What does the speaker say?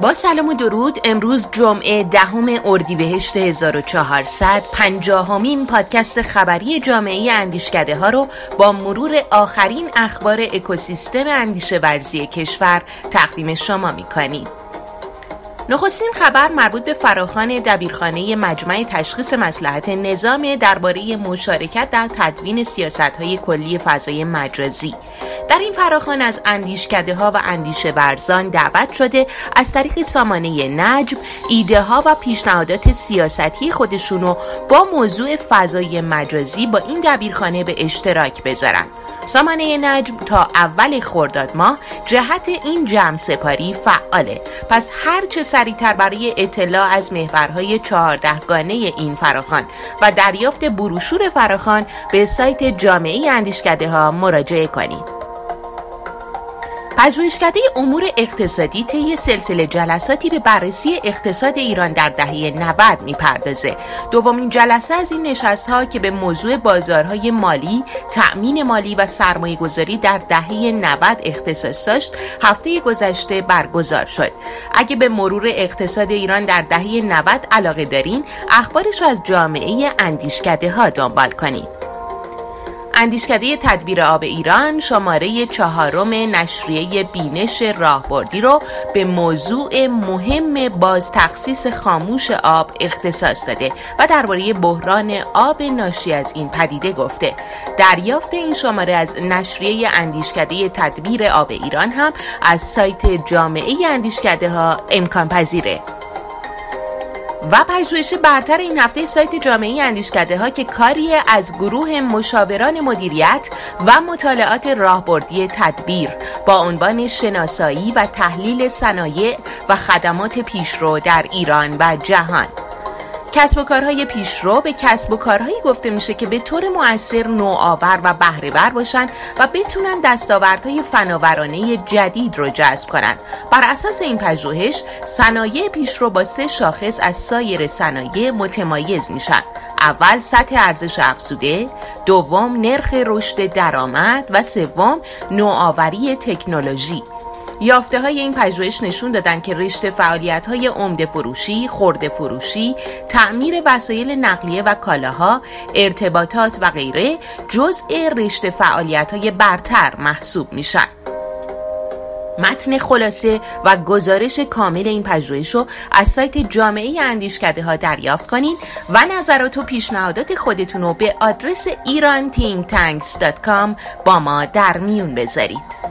با سلام و درود، امروز جمعه 10 اردیبهشت 1400 50مین پادکست خبری جامعه اندیشکده ها رو با مرور آخرین اخبار اکوسیستم اندیشه ورزی کشور تقدیم شما می‌کنیم. نخستین خبر مربوط به فراخوان دبیرخانه مجمع تشخیص مصلحت نظام درباره مشارکت در تدوین سیاست‌های کلی فضای مجازی. در این فراخوان از اندیشکده ها و اندیشه ورزان دعوت شده از طریق سامانه نجب ایده ها و پیشنهادات سیاستی خودشونو با موضوع فضای مجازی با این دبیرخانه به اشتراک بذارن. سامانه نجب تا اول خرداد ماه جهت این جمع سپاری فعاله، پس هر چه سریعتر برای اطلاع از محورهای 14 گانه این فراخوان و دریافت بروشور فراخوان به سایت جامعه اندیشکده ها مراجعه کنید. پژوهشکده امور اقتصادی طی سلسله جلساتی به بررسی اقتصاد ایران در دهه 90 می‌پردازه. دومین جلسه از این نشست‌ها که به موضوع بازارهای مالی، تأمین مالی و سرمایه‌گذاری در دهه 90 اختصاص داشت، هفته گذشته برگزار شد. اگه به مرور اقتصاد ایران در دهه 90 علاقه دارین، اخبارش رو از جامعه اندیشکده ها دنبال کنید. اندیشکده تدبیر آب ایران شماره 4 نشریه بینش راهبردی رو به موضوع مهم بازتخصیص خاموش آب اختصاص داده و درباره بحران آب ناشی از این پدیده گفته. دریافت این شماره از نشریه اندیشکده تدبیر آب ایران هم از سایت جامعه اندیشکده ها امکان پذیره. و پژوهش برتر این هفته سایت جامعه اندیشکده ها که کاری از گروه مشاوران مدیریت و مطالعات راهبردی تدبیر با عنوان شناسایی و تحلیل صنایع و خدمات پیشرو در ایران و جهان. کسب و کارهای پیشرو به کسب و کارهایی گفته میشه که به طور مؤثر نوآور و بهره‌ور باشن و بتونن دستاوردهای فناورانه جدید رو جذب کنن. بر اساس این پژوهش، صنایع پیشرو با 3 شاخص از سایر صنایع متمایز میشن. اول سطح ارزش افزوده، دوم نرخ رشد درآمد و سوم نوآوری تکنولوژی. یافته‌های این پژوهش نشون دادن که رشته فعالیت‌های عمده فروشی، خرده فروشی، تعمیر وسایل نقلیه و کالاها، ارتباطات و غیره جزء رشته فعالیت‌های برتر محسوب میشن. متن خلاصه و گزارش کامل این پژوهش رو از سایت جامعه اندیشکده ها دریافت کنین و نظرات و پیشنهادات خودتون رو به آدرس iranteamtanks.com با ما در میون بذارید.